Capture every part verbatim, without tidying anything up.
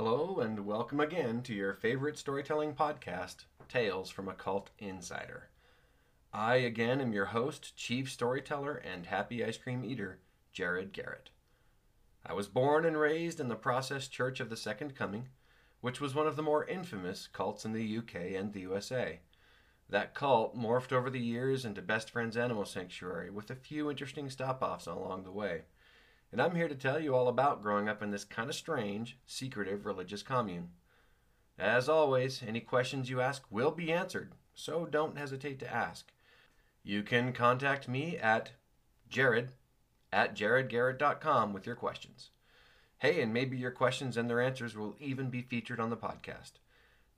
Hello, and welcome again to your favorite storytelling podcast, Tales from Occult Insider. I, again, am your host, chief storyteller, and happy ice cream eater, Jared Garrett. I was born and raised in the Process Church of the Second Coming, which was one of the more infamous cults in the U K and the U S A. That cult morphed over the years into Best Friends Animal Sanctuary, with a few interesting stop-offs along the way. And I'm here to tell you all about growing up in this kind of strange, secretive religious commune. As always, any questions you ask will be answered, so don't hesitate to ask. You can contact me at jared at jaredgarrett.com with your questions. Hey, and maybe your questions and their answers will even be featured on the podcast.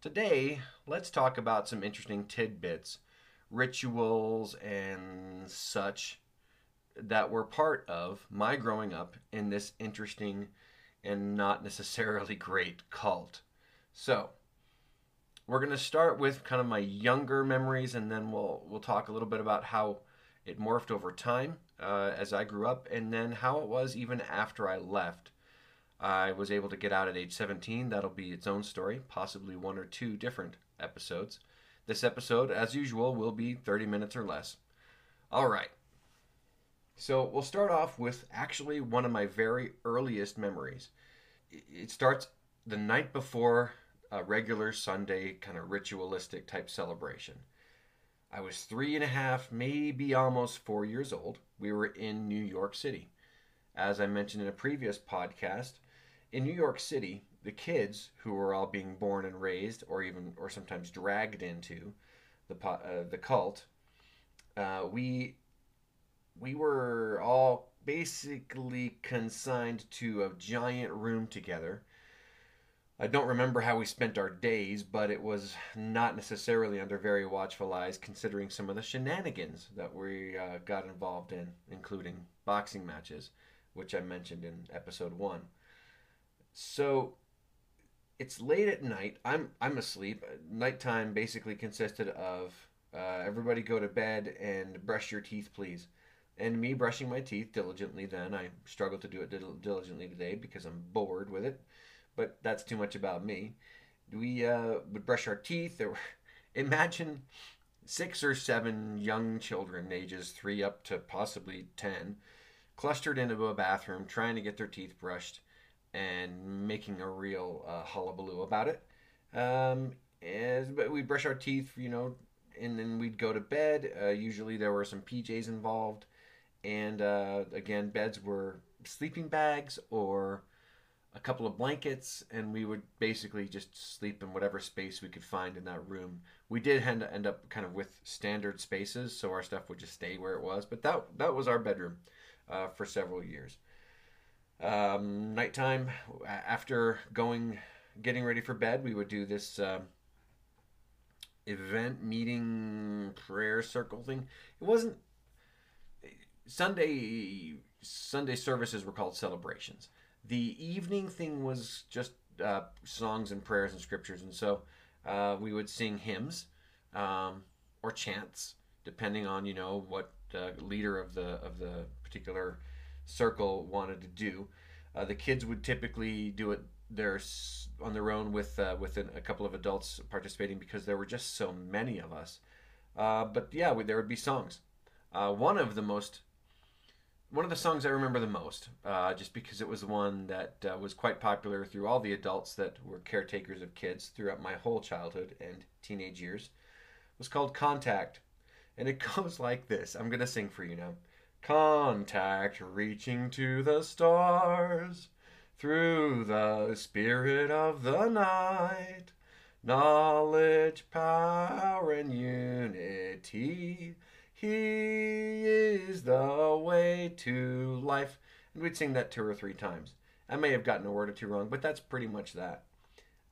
Today, let's talk about some interesting tidbits, rituals, and such that were part of my growing up in this interesting and not necessarily great cult. So, we're going to start with kind of my younger memories, and then we'll we'll talk a little bit about how it morphed over time uh, as I grew up, and then how it was even after I left. I was able to get out at age seventeen. That'll be its own story, possibly one or two different episodes. This episode, as usual, will be thirty minutes or less. All right. So we'll start off with actually one of my very earliest memories. It starts the night before a regular Sunday kind of ritualistic type celebration. I was three and a half, maybe almost four years old. We were in New York City. As I mentioned in a previous podcast, in New York City, the kids who were all being born and raised, or even, or sometimes dragged into the uh, the cult, uh, we. We were all basically consigned to a giant room together. I don't remember how we spent our days, but it was not necessarily under very watchful eyes, considering some of the shenanigans that we uh, got involved in, including boxing matches, which I mentioned in episode one. So it's late at night. I'm I'm asleep. Nighttime basically consisted of uh, everybody go to bed and brush your teeth, please. And me brushing my teeth diligently then. I struggle to do it diligently today because I'm bored with it. But that's too much about me. We uh, would brush our teeth. There were, imagine six or seven young children, ages three up to possibly ten, clustered into a bathroom trying to get their teeth brushed and making a real uh, hullabaloo about it. Um, and, but we'd brush our teeth, you know, and then we'd go to bed. Uh, usually there were some P Js involved. And uh, again, beds were sleeping bags or a couple of blankets, and we would basically just sleep in whatever space we could find in that room. We did end up kind of with standard spaces, so our stuff would just stay where it was, but that that was our bedroom uh, for several years. Um, nighttime, after going, getting ready for bed, we would do this uh, event, meeting, prayer circle thing. It wasn't... Sunday Sunday services were called celebrations. The evening thing was just uh, songs and prayers and scriptures, and so uh, we would sing hymns um, or chants, depending on you know what uh, leader of the of the particular circle wanted to do. Uh, the kids would typically do it their on their own with uh, with an, a couple of adults participating because there were just so many of us. Uh, but yeah, we, there would be songs. Uh, one of the most One of the songs I remember the most, uh, just because it was one that uh, was quite popular through all the adults that were caretakers of kids throughout my whole childhood and teenage years, was called Contact. And it goes like this. I'm going to sing for you now. Contact, reaching to the stars, through the spirit of the night, knowledge, power, and unity. He is the way to life. And we'd sing that two or three times. I may have gotten a word or two wrong, but that's pretty much that.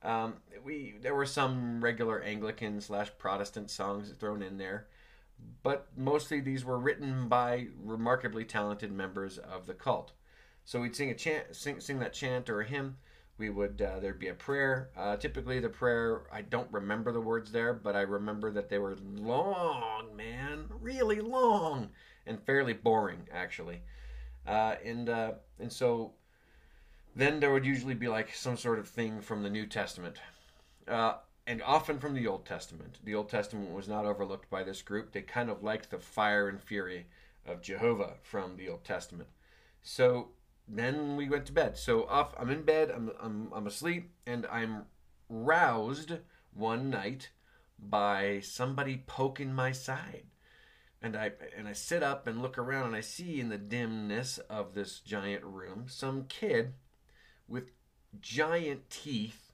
Um, we There were some regular Anglican slash Protestant songs thrown in there, but mostly these were written by remarkably talented members of the cult. So we'd sing a chant, sing, sing that chant or a hymn. We would uh, there'd be a prayer. Uh, typically the prayer, I don't remember the words there, but I remember that they were long, man, really long, and fairly boring actually. Uh, and uh, and so Then there would usually be like some sort of thing from the New Testament, uh, and often from the Old Testament. The Old Testament was not overlooked by this group. They kind of liked the fire and fury of Jehovah from the Old Testament. So then we went to bed. So off, I'm in bed, I'm, I'm, I'm asleep, and I'm roused one night by somebody poking my side. And I and I sit up and look around, and I see in the dimness of this giant room some kid with giant teeth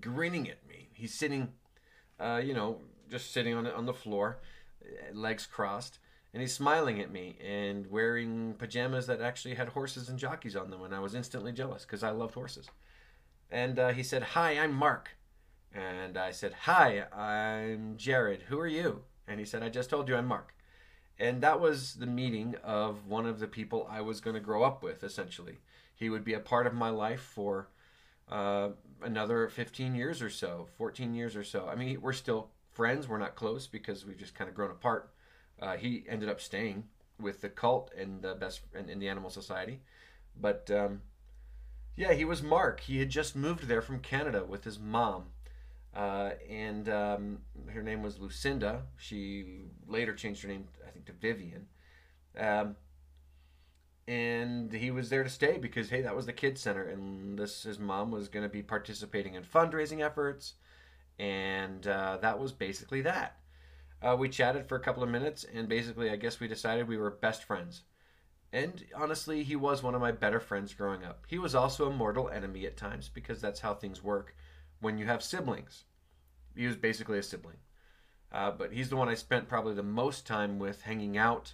grinning at me. He's sitting, uh, you know, just sitting on on the floor, legs crossed, and he's smiling at me and wearing pajamas that actually had horses and jockeys on them. And I was instantly jealous because I loved horses. And uh, he said, "Hi, I'm Mark." And I said, "Hi, I'm Jared. Who are you?" And he said, "I just told you I'm Mark." And that was the meeting of one of the people I was going to grow up with, essentially. He would be a part of my life for uh, another fifteen years or so, fourteen years or so. I mean, we're still friends. We're not close because we've just kind of grown apart. Uh, he ended up staying with the cult and the best and in the Animal Society. But um, yeah, he was Mark. He had just moved there from Canada with his mom. Uh, and um, her name was Lucinda. She later changed her name, I think, to Vivian. Um, and he was there to stay because, hey, that was the kids' center, and this his mom was going to be participating in fundraising efforts, and uh, that was basically that. Uh, we chatted for a couple of minutes, and basically, I guess we decided we were best friends. And honestly, he was one of my better friends growing up. He was also a mortal enemy at times because that's how things work. When you have siblings, he was basically a sibling. Uh, but he's the one I spent probably the most time with hanging out,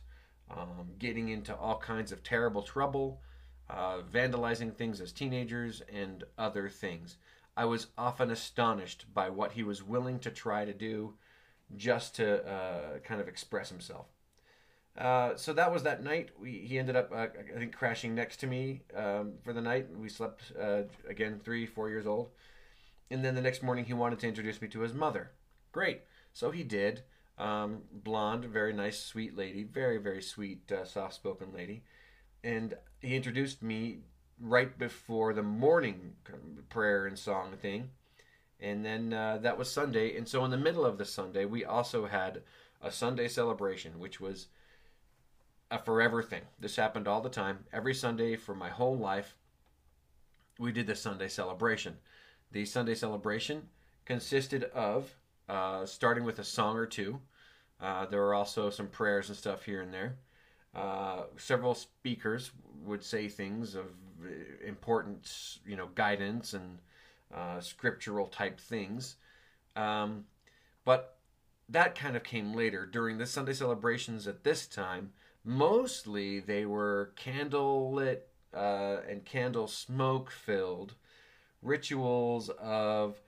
um, getting into all kinds of terrible trouble, uh, vandalizing things as teenagers, and other things. I was often astonished by what he was willing to try to do just to uh, kind of express himself. Uh, so that was that night. We, he ended up, uh, I think, crashing next to me um, for the night. We slept, uh, again, three, four years old. And then the next morning, he wanted to introduce me to his mother. Great. So he did. Um, blonde, very nice, sweet lady. Very, very sweet, uh, soft-spoken lady. And he introduced me right before the morning prayer and song thing. And then uh, that was Sunday. And so in the middle of the Sunday, we also had a Sunday celebration, which was a forever thing. This happened all the time. Every Sunday for my whole life, we did the Sunday celebration. The Sunday celebration consisted of uh, starting with a song or two. Uh, there were also some prayers and stuff here and there. Uh, several speakers would say things of importance, you know, guidance and uh, scriptural type things. Um, but that kind of came later. During the Sunday celebrations at this time, mostly they were candlelit uh, and candle smoke filled. Rituals of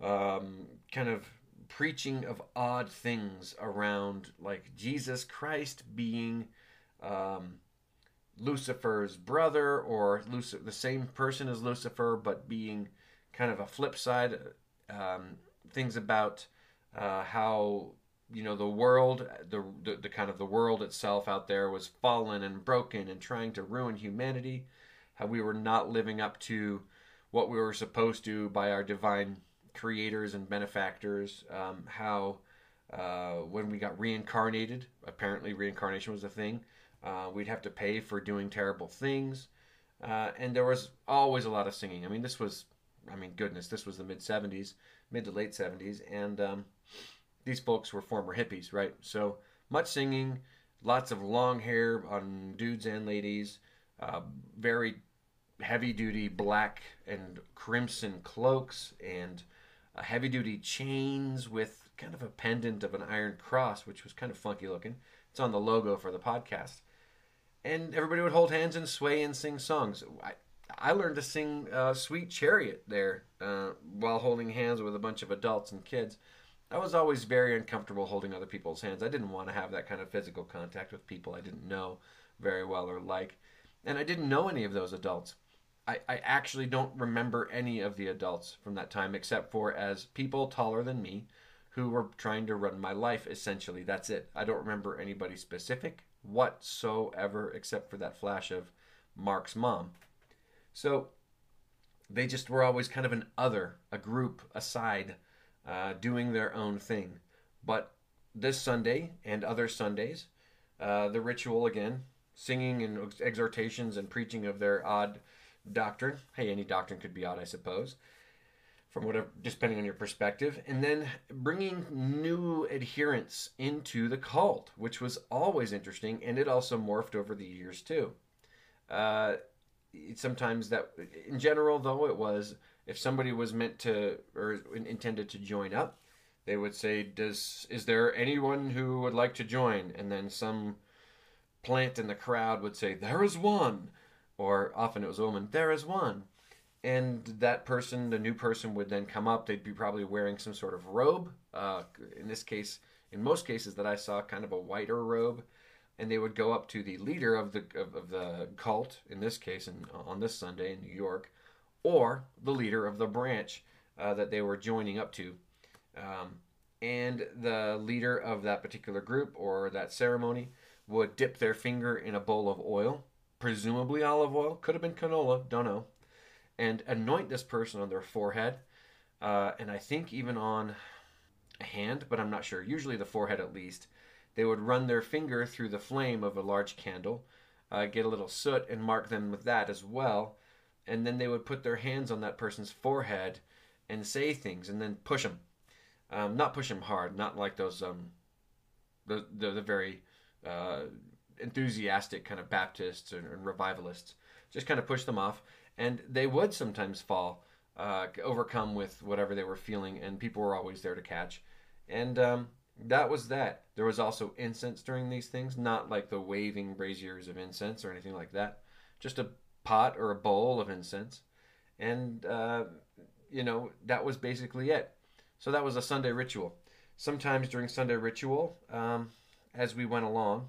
um, kind of preaching of odd things around, like Jesus Christ being um, Lucifer's brother, or Luc- the same person as Lucifer, but being kind of a flip side. Um, things about uh, how, you know, the world, the, the the kind of the world itself out there was fallen and broken and trying to ruin humanity. How we were not living up to what we were supposed to by our divine creators and benefactors, um, how uh, when we got reincarnated, apparently reincarnation was a thing, uh, we'd have to pay for doing terrible things, uh, and there was always a lot of singing. I mean, this was, I mean, goodness, this was the mid-seventies, mid to late seventies, and um, these folks were former hippies, right? So much singing, lots of long hair on dudes and ladies, uh, very heavy-duty black and crimson cloaks and uh, heavy-duty chains with kind of a pendant of an iron cross, which was kind of funky looking. It's on the logo for the podcast. And everybody would hold hands and sway and sing songs. I, I learned to sing uh, Sweet Chariot there uh, while holding hands with a bunch of adults and kids. I was always very uncomfortable holding other people's hands. I didn't want to have that kind of physical contact with people I didn't know very well or like. And I didn't know any of those adults. I actually don't remember any of the adults from that time except for as people taller than me who were trying to run my life, essentially. That's it. I don't remember anybody specific whatsoever except for that flash of Mark's mom. So they just were always kind of an other, a group, a side, uh, doing their own thing. But this Sunday and other Sundays, uh, the ritual again, singing and exhortations and preaching of their odd doctrine. Hey, any doctrine could be odd, I suppose, from whatever, depending on your perspective. And then bringing new adherents into the cult, which was always interesting, and it also morphed over the years too. Uh, sometimes that, in general though, it was, if somebody was meant to, or intended to join up, they would say, "Does is there anyone who would like to join?" And then some plant in the crowd would say, "There is one," or often it was a woman, "There is one." And that person, the new person, would then come up. They'd be probably wearing some sort of robe. Uh, in this case, in most cases that I saw, kind of a whiter robe. And they would go up to the leader of the of, of the cult, in this case, and on this Sunday in New York, or the leader of the branch uh, that they were joining up to. Um, and the leader of that particular group or that ceremony would dip their finger in a bowl of oil, presumably olive oil, could have been canola, don't know, and anoint this person on their forehead, uh, and I think even on a hand, but I'm not sure, usually the forehead at least. They would run their finger through the flame of a large candle, uh, get a little soot, and mark them with that as well, and then they would put their hands on that person's forehead and say things, and then push them. Um, not push them hard, not like those, um, the, the, the very uh, enthusiastic kind of Baptists and, and revivalists. Just kind of push them off. And they would sometimes fall, uh, overcome with whatever they were feeling, and people were always there to catch. And um, that was that. There was also incense during these things, not like the waving braziers of incense or anything like that. Just a pot or a bowl of incense. And, uh, you know, that was basically it. So that was a Sunday ritual. Sometimes during Sunday ritual, um, as we went along,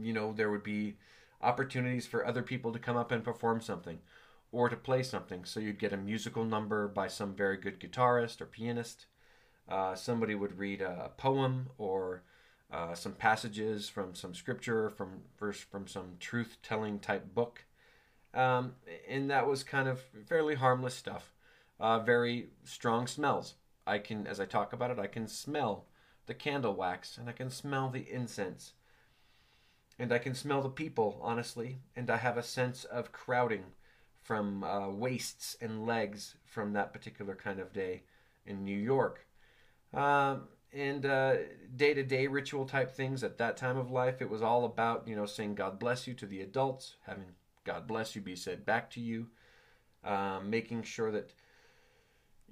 you know, there would be opportunities for other people to come up and perform something or to play something. So you'd get a musical number by some very good guitarist or pianist. Uh, somebody would read a poem or uh, some passages from some scripture, from verse from some truth-telling type book. Um, and that was kind of fairly harmless stuff. Uh, very strong smells. I can, as I talk about it, I can smell the candle wax, and I can smell the incense. And I can smell the people, honestly, and I have a sense of crowding from uh, waists and legs from that particular kind of day in New York. Um, and uh, day-to-day ritual type things at that time of life, it was all about, you know, saying God bless you to the adults, having God bless you be said back to you, uh, making sure that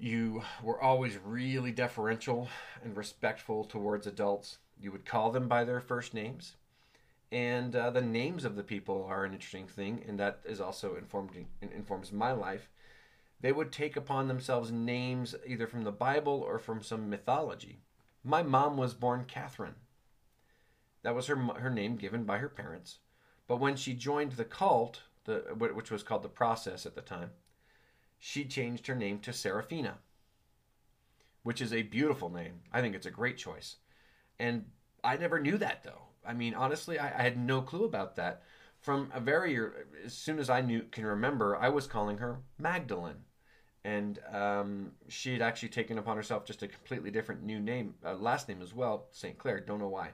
you were always really deferential and respectful towards adults. You would call them by their first names. And uh, the names of the people are an interesting thing, and that is also informed and informs my life. They would take upon themselves names either from the Bible or from some mythology. My mom was born Catherine. That was her her name given by her parents. But when she joined the cult, the which was called the Process at the time, she changed her name to Seraphina, which is a beautiful name. I think it's a great choice. And I never knew that though. I mean, honestly, I, I had no clue about that. From a very, as soon as I knew, can remember, I was calling her Magdalene. And um, she had actually taken upon herself just a completely different new name, uh, last name as well, Saint Clair, don't know why.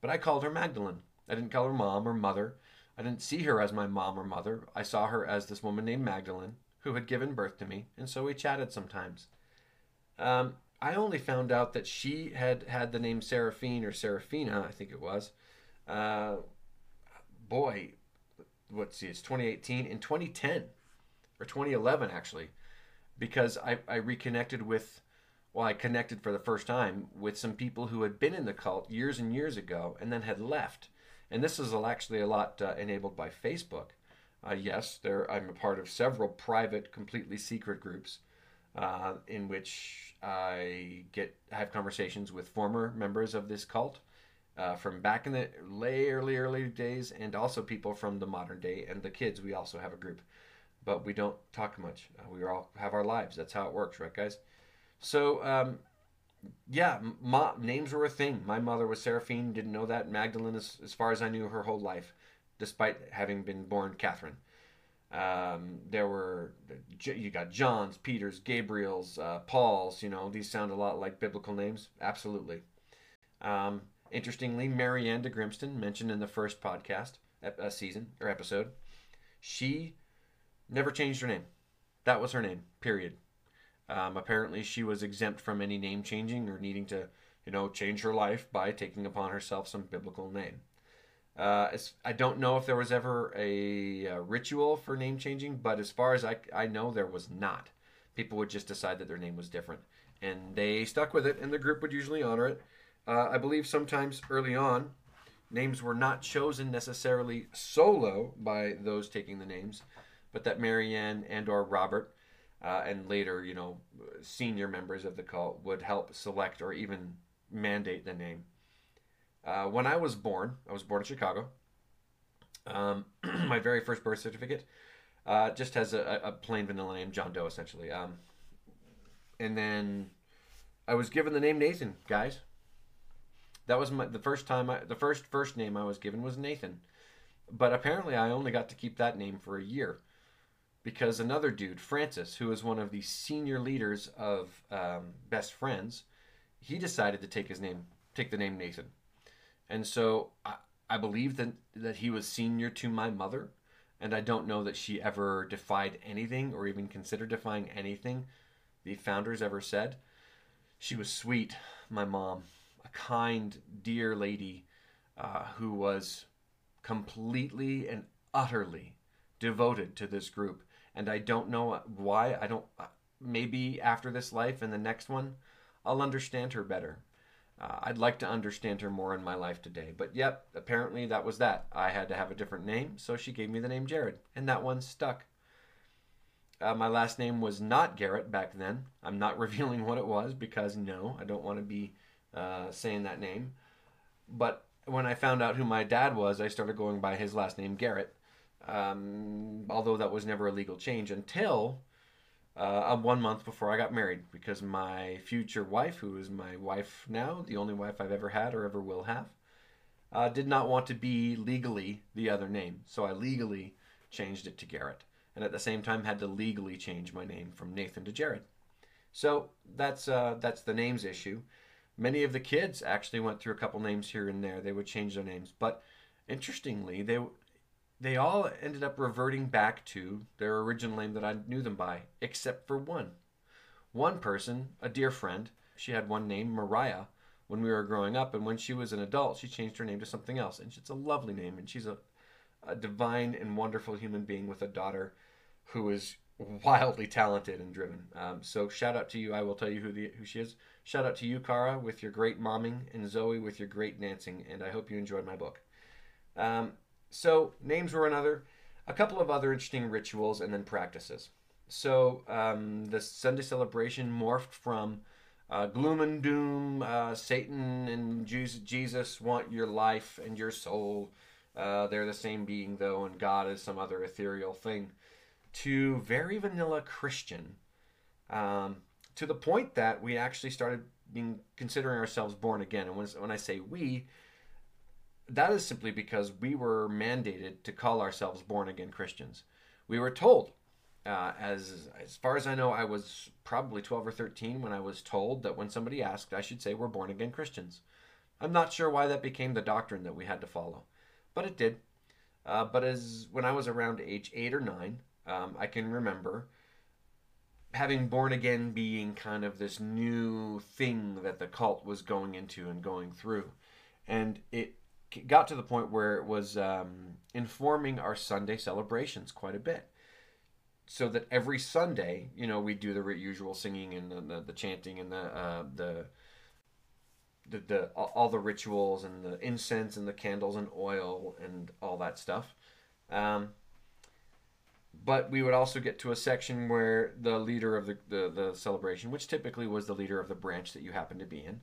But I called her Magdalene. I didn't call her mom or mother. I didn't see her as my mom or mother. I saw her as this woman named Magdalene who had given birth to me, and so we chatted sometimes. Um, I only found out that she had had the name Seraphine or Seraphina, I think it was. Uh, boy, let's see, it's twenty eighteen. In twenty ten, or twenty eleven actually, because I, I reconnected with, well, I connected for the first time with some people who had been in the cult years and years ago and then had left. And this is actually a lot uh, enabled by Facebook. Uh, yes, there I'm a part of several private, completely secret groups. Uh, in which I get have conversations with former members of this cult uh, from back in the early, early, early days, and also people from the modern day and the kids. We also have a group, but we don't talk much. Uh, we all have our lives. That's how it works, right, guys? So, um, yeah, ma names were a thing. My mother was Seraphine, didn't know that. Magdalene, as, as far as I knew, her whole life, despite having been born Catherine. Um, there were, you got John's, Peter's, Gabriel's, uh, Paul's, you know, these sound a lot like biblical names. Absolutely. Um, interestingly, Marianne de Grimston, mentioned in the first podcast uh, season or episode, she never changed her name. That was her name, period. Um, apparently she was exempt from any name changing or needing to, you know, change her life by taking upon herself some biblical name. Uh, it's, I don't know if there was ever a, a ritual for name changing, but as far as I, I know, there was not. People would just decide that their name was different, and they stuck with it, and the group would usually honor it. Uh, I believe sometimes early on, names were not chosen necessarily solo by those taking the names, but that Marianne and or Robert, uh, and later, you know, senior members of the cult would help select or even mandate the name. Uh, when I was born, I was born in Chicago. Um, my very first birth certificate uh, just has a, a plain vanilla name, John Doe, essentially. Um, and then I was given the name Nathan, guys. That was my, the first time. I, the first first name I was given was Nathan, but apparently I only got to keep that name for a year because another dude, Francis, who was one of the senior leaders of um, Best Friends, he decided to take his name, take the name Nathan. And so I, I believe that, that he was senior to my mother, and I don't know that she ever defied anything or even considered defying anything the founders ever said. She was sweet, my mom, a kind, dear lady uh, who was completely and utterly devoted to this group. And I don't know why. I don't. Maybe after this life and the next one, I'll understand her better. Uh, I'd like to understand her more in my life today. But yep, apparently that was that. I had to have a different name, so she gave me the name Jared, and that one stuck. Uh, my last name was not Garrett back then. I'm not revealing what it was because, no, I don't want to be uh, saying that name. But when I found out who my dad was, I started going by his last name, Garrett, um, although that was never a legal change until... Uh, one month before I got married, because my future wife, who is my wife now, the only wife I've ever had or ever will have, uh, did not want to be legally the other name. So I legally changed it to Garrett, and at the same time had to legally change my name from Nathan to Jared. So that's uh, that's the names issue. Many of the kids actually went through a couple names here and there. They would change their names, but interestingly, they... They all ended up reverting back to their original name that I knew them by, except for one. One person, a dear friend, she had one name, Mariah, when we were growing up, and when she was an adult, she changed her name to something else, and it's a lovely name, and she's a, a divine and wonderful human being with a daughter who is wildly talented and driven. Um, so shout out to you. I will tell you who, the, who she is. Shout out to you, Kara, with your great momming, and Zoe with your great dancing, and I hope you enjoyed my book. Um... So names were another, a couple of other interesting rituals and then practices. So um, the Sunday celebration morphed from uh, gloom and doom, uh, Satan and Jesus want your life and your soul. Uh, they're the same being though, and God is some other ethereal thing, to very vanilla Christian, um, to the point that we actually started being considering ourselves born again. And when, when I say we, that is simply because we were mandated to call ourselves born-again Christians. We were told, uh, as as far as I know, I was probably twelve or thirteen when I was told that when somebody asked, I should say we're born-again Christians. I'm not sure why that became the doctrine that we had to follow, but it did. Uh, but as when I was around age eight or nine, um, I can remember having born-again being kind of this new thing that the cult was going into and going through. And it got to the point where it was um, informing our Sunday celebrations quite a bit, so that every Sunday, you know, we do the usual singing and the, the, the chanting and the, uh, the the the all the rituals and the incense and the candles and oil and all that stuff. Um, but we would also get to a section where the leader of the, the the celebration, which typically was the leader of the branch that you happen to be in,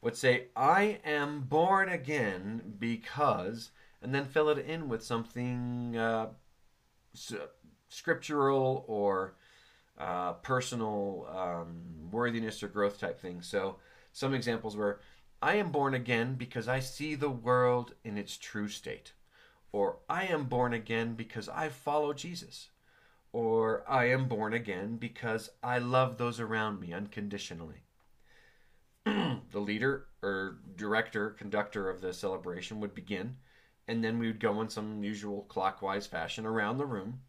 would say, I am born again because, and then fill it in with something uh, scriptural or uh, personal um, worthiness or growth type thing. So some examples were, I am born again because I see the world in its true state. Or I am born again because I follow Jesus. or I am born again because I love those around me unconditionally. The leader or director, conductor of the celebration would begin, and then we would go in some usual clockwise fashion around the room,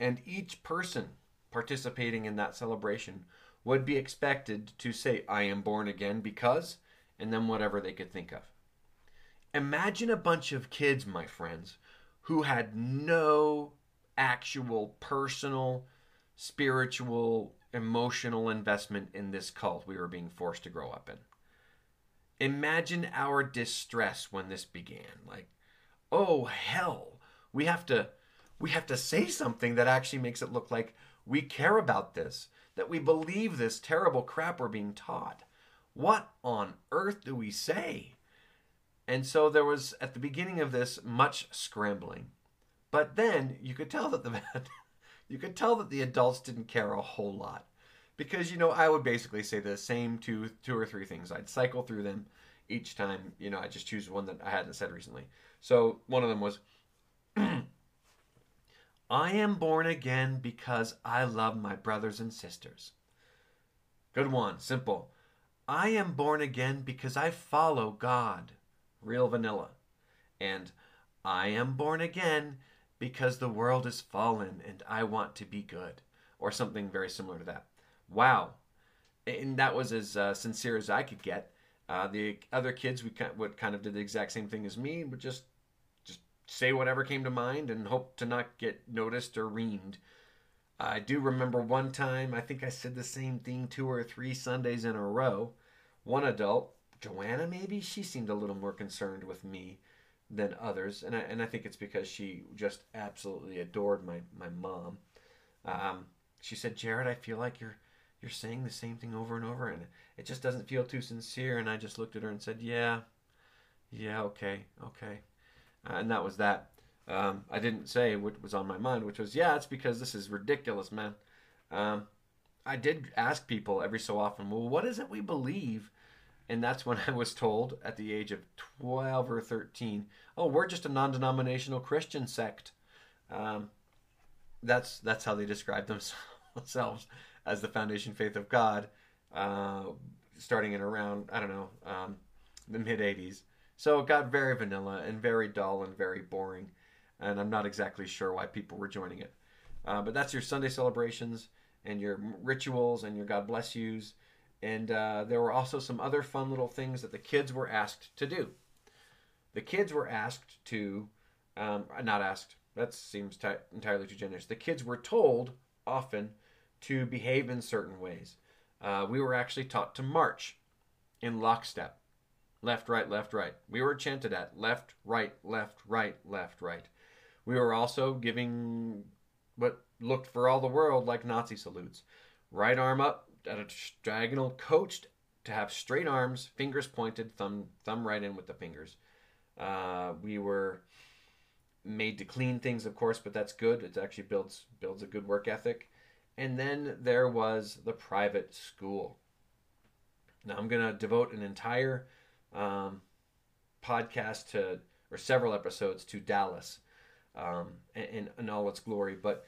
and each person participating in that celebration would be expected to say, I am born again because, and then whatever they could think of. Imagine a bunch of kids, my friends, who had no actual personal, spiritual, emotional investment in this cult we were being forced to grow up in. Imagine our distress when this began. Like, oh hell, we have to we have to say something that actually makes it look like we care about this, that we believe this terrible crap we're being taught. What on earth do we say? And so there was, at the beginning of this, much scrambling. But then you could tell that the you could tell that the adults didn't care a whole lot, because, you know, I would basically say the same two two or three things. I'd cycle through them each time. You know, I just choose one that I hadn't said recently. So one of them was, I am born again because I love my brothers and sisters. Good one, simple. I am born again because I follow God. Real vanilla. And I am born again because the world is fallen and I want to be good. Or something very similar to that. Wow. And that was as uh, sincere as I could get. Uh, the other kids we kind of, what kind of did the exact same thing as me, would just just say whatever came to mind and hope to not get noticed or reamed. I do remember one time, I think I said the same thing two or three Sundays in a row. One adult, Joanna maybe, she seemed a little more concerned with me than others. And I, and I think it's because she just absolutely adored my, my mom. Um, she said, Jared, I feel like you're you're saying the same thing over and over, and it just doesn't feel too sincere. And I just looked at her and said, yeah, yeah, okay, okay. Uh, and that was that. Um, I didn't say what was on my mind, which was, yeah, it's because this is ridiculous, man. Um, I did ask people every so often, well, what is it we believe? And that's when I was told at the age of twelve or thirteen, oh, we're just a non-denominational Christian sect. Um, that's that's how they described themselves as the Foundation Faith of God, uh, starting in around, I don't know, um, the mid eighties. So it got very vanilla and very dull and very boring. And I'm not exactly sure why people were joining it. Uh, but that's your Sunday celebrations and your rituals and your God bless yous. And uh, there were also some other fun little things that the kids were asked to do. The kids were asked to, um, not asked, that seems t- entirely too generous. The kids were told often to behave in certain ways. Uh, we were actually taught to march in lockstep. Left, right, left, right. We were chanted at left, right, left, right, left, right. We were also giving what looked for all the world like Nazi salutes. Right arm up at a diagonal, coached to have straight arms, fingers pointed, thumb thumb right in with the fingers. Uh, we were made to clean things, of course, but that's good. It actually builds builds a good work ethic. And then there was the private school. Now I'm going to devote an entire um, podcast to, or several episodes to Dallas um, in, in all its glory, but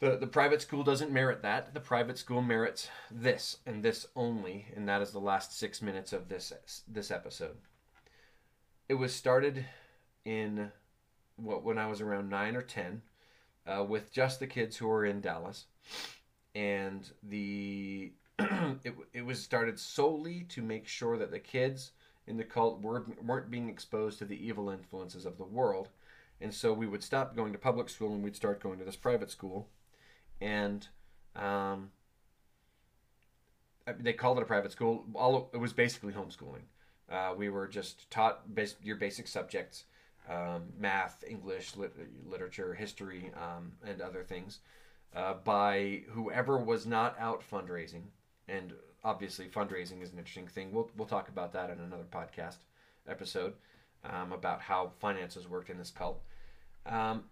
The, the private school doesn't merit that. The private school merits this and this only, and that is the last six minutes of this this episode. It was started in what when I was around nine or ten, uh, with just the kids who were in Dallas, and the it it was started solely to make sure that the kids in the cult were, weren't being exposed to the evil influences of the world, and so we would stop going to public school and we'd start going to this private school. And um, they called it a private school. All it was basically homeschooling. Uh, we were just taught bas- your basic subjects, um, math, English, lit- literature, history, um, and other things, uh, by whoever was not out fundraising. And obviously fundraising is an interesting thing. We'll, we'll talk about that in another podcast episode um, about how finances worked in this cult. Um,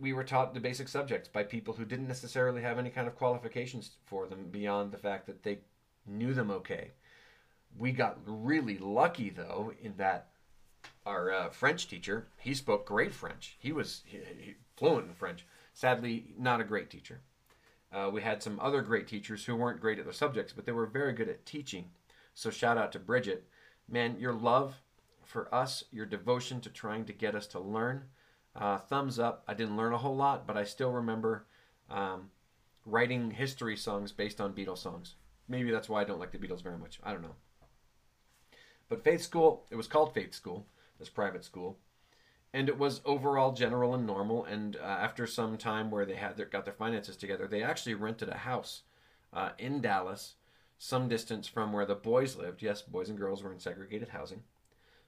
We were taught the basic subjects by people who didn't necessarily have any kind of qualifications for them beyond the fact that they knew them okay. We got really lucky, though, in that our uh, French teacher, he spoke great French. He was he, he, fluent in French. Sadly, not a great teacher. Uh, we had some other great teachers who weren't great at their subjects, but they were very good at teaching. So shout out to Bridget. Man, your love for us, your devotion to trying to get us to learn. Uh, thumbs up. I didn't learn a whole lot, but I still remember um, writing history songs based on Beatles songs. Maybe that's why I don't like the Beatles very much. I don't know. But Faith School, it was called Faith School, this private school. And it was overall general and normal. And uh, after some time where they had their, got their finances together, they actually rented a house uh, in Dallas, some distance from where the boys lived. Yes, boys and girls were in segregated housing.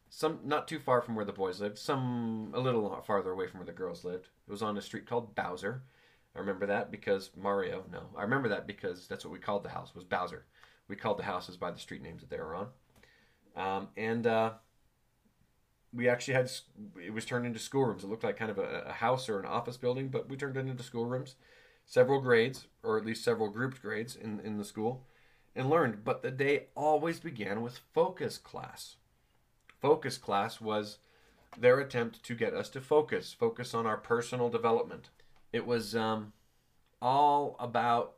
Some not too far from where the boys lived. Some a little farther away from where the girls lived. It was on a street called Bowser. I remember that because Mario, no. I remember that because that's what we called the house, was Bowser. We called the houses by the street names that they were on. Um, and... Uh, We actually had, it was turned into schoolrooms. It looked like kind of a, a house or an office building, but we turned it into schoolrooms, several grades, or at least several grouped grades in, in the school, and learned. But the day always began with focus class. Focus class was their attempt to get us to focus, focus on our personal development. It was um, all about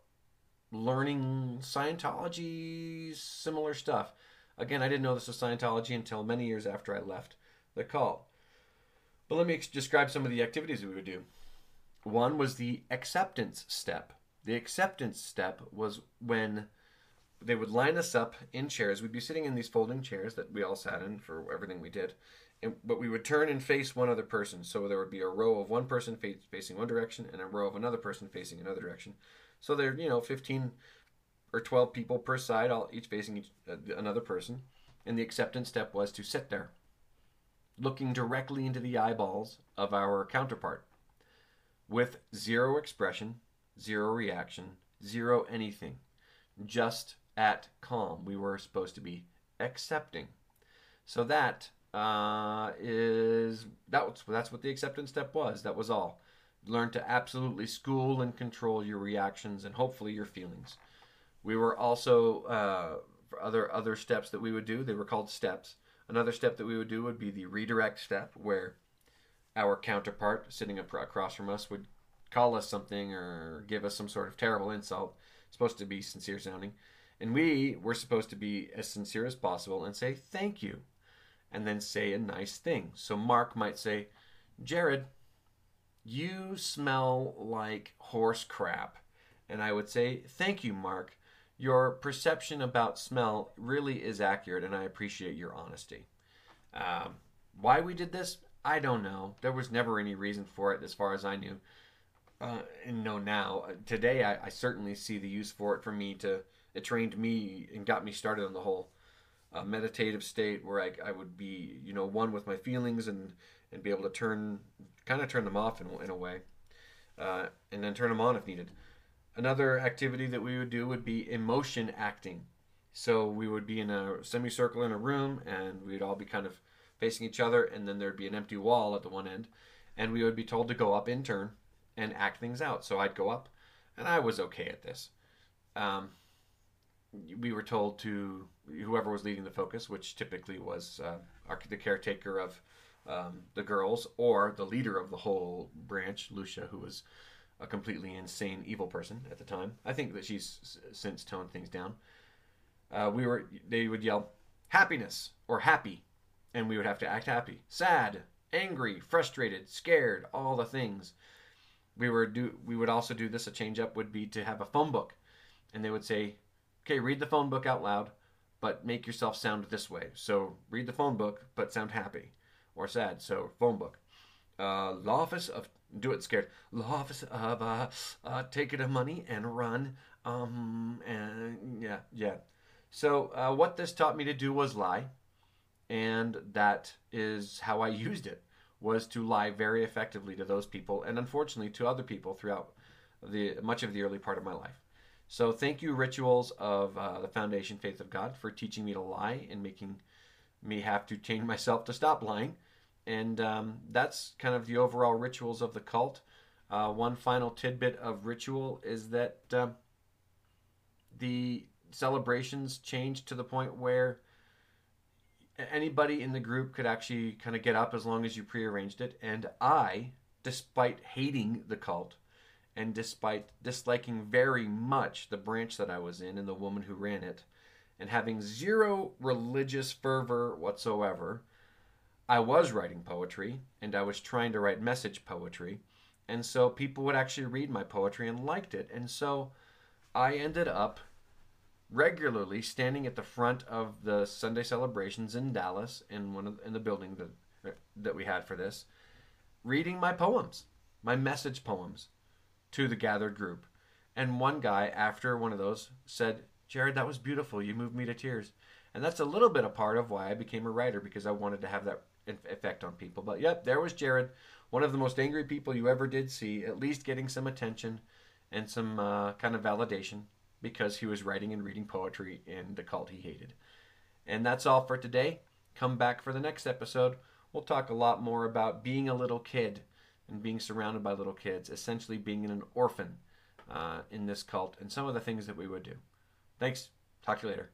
learning Scientology, similar stuff. Again, I didn't know this was Scientology until many years after I left the call. But let me describe some of the activities we would do. One was the acceptance step. The acceptance step was when they would line us up in chairs. We'd be sitting in these folding chairs that we all sat in for everything we did. And, but we would turn and face one other person. So there would be a row of one person face, facing one direction and a row of another person facing another direction. So there are, you know, fifteen or twelve people per side, all each facing each, uh, another person. And the acceptance step was to sit there, looking directly into the eyeballs of our counterpart with zero expression, zero reaction, zero anything, just at calm. We were supposed to be accepting. So that uh, is, that was, that's what the acceptance step was. That was all. Learn to absolutely school and control your reactions and hopefully your feelings. We were also, uh, for other, other steps that we would do, they were called steps. Another step that we would do would be the redirect step, where our counterpart sitting across from us would call us something or give us some sort of terrible insult, supposed to be sincere sounding. And we were supposed to be as sincere as possible and say, thank you, and then say a nice thing. So Mark might say, Jared, you smell like horse crap. And I would say, thank you, Mark. Your perception about smell really is accurate, and I appreciate your honesty. Um, why we did this, I don't know. There was never any reason for it as far as I knew uh, and know now. Today, I, I certainly see the use for it for me to, it trained me and got me started on the whole uh, meditative state where I, I would be, you know, one with my feelings and, and be able to turn, kind of turn them off in, in a way, uh, and then turn them on if needed. Another activity that we would do would be emotion acting. So we would be in a semicircle in a room, and we'd all be kind of facing each other, and then there'd be an empty wall at the one end, and we would be told to go up in turn and act things out. So I'd go up, and I was okay at this. Um, we were told to, whoever was leading the focus, which typically was uh, our, the caretaker of um, the girls, or the leader of the whole branch, Lucia, who was a completely insane, evil person at the time. I think that she's since toned things down. Uh, we were, they would yell, happiness, or happy, and we would have to act happy. Sad, angry, frustrated, scared, all the things. We were do. We would also do this, a change-up would be to have a phone book, and they would say, okay, read the phone book out loud, but make yourself sound this way. So read the phone book, but sound happy, or sad, so phone book. Uh, law office of Do it scared. Law office of uh, uh, take it of money and run. Um, and yeah, yeah. So uh, what this taught me to do was lie. And that is how I used it, was to lie very effectively to those people. And unfortunately to other people throughout the much of the early part of my life. So thank you, Rituals of uh, the Foundation Faith of God, for teaching me to lie and making me have to change myself to stop lying. And um, that's kind of the overall rituals of the cult. Uh, one final tidbit of ritual is that uh, the celebrations changed to the point where anybody in the group could actually kind of get up as long as you prearranged it. And I, despite hating the cult, and despite disliking very much the branch that I was in and the woman who ran it, and having zero religious fervor whatsoever, I was writing poetry, and I was trying to write message poetry, and so people would actually read my poetry and liked it, and so I ended up regularly standing at the front of the Sunday celebrations in Dallas, in one of, in the building that that we had for this, reading my poems, my message poems, to the gathered group. And one guy, after one of those, said, "Jared, that was beautiful. You moved me to tears." And that's a little bit a part of why I became a writer, because I wanted to have that effect on people. But yep, there was Jared, one of the most angry people you ever did see, at least getting some attention and some uh, kind of validation, because he was writing and reading poetry in the cult he hated. And that's all for today. Come back for the next episode. We'll talk a lot more about being a little kid and being surrounded by little kids, essentially being an orphan uh, in this cult, and some of the things that we would do. Thanks. Talk to you later.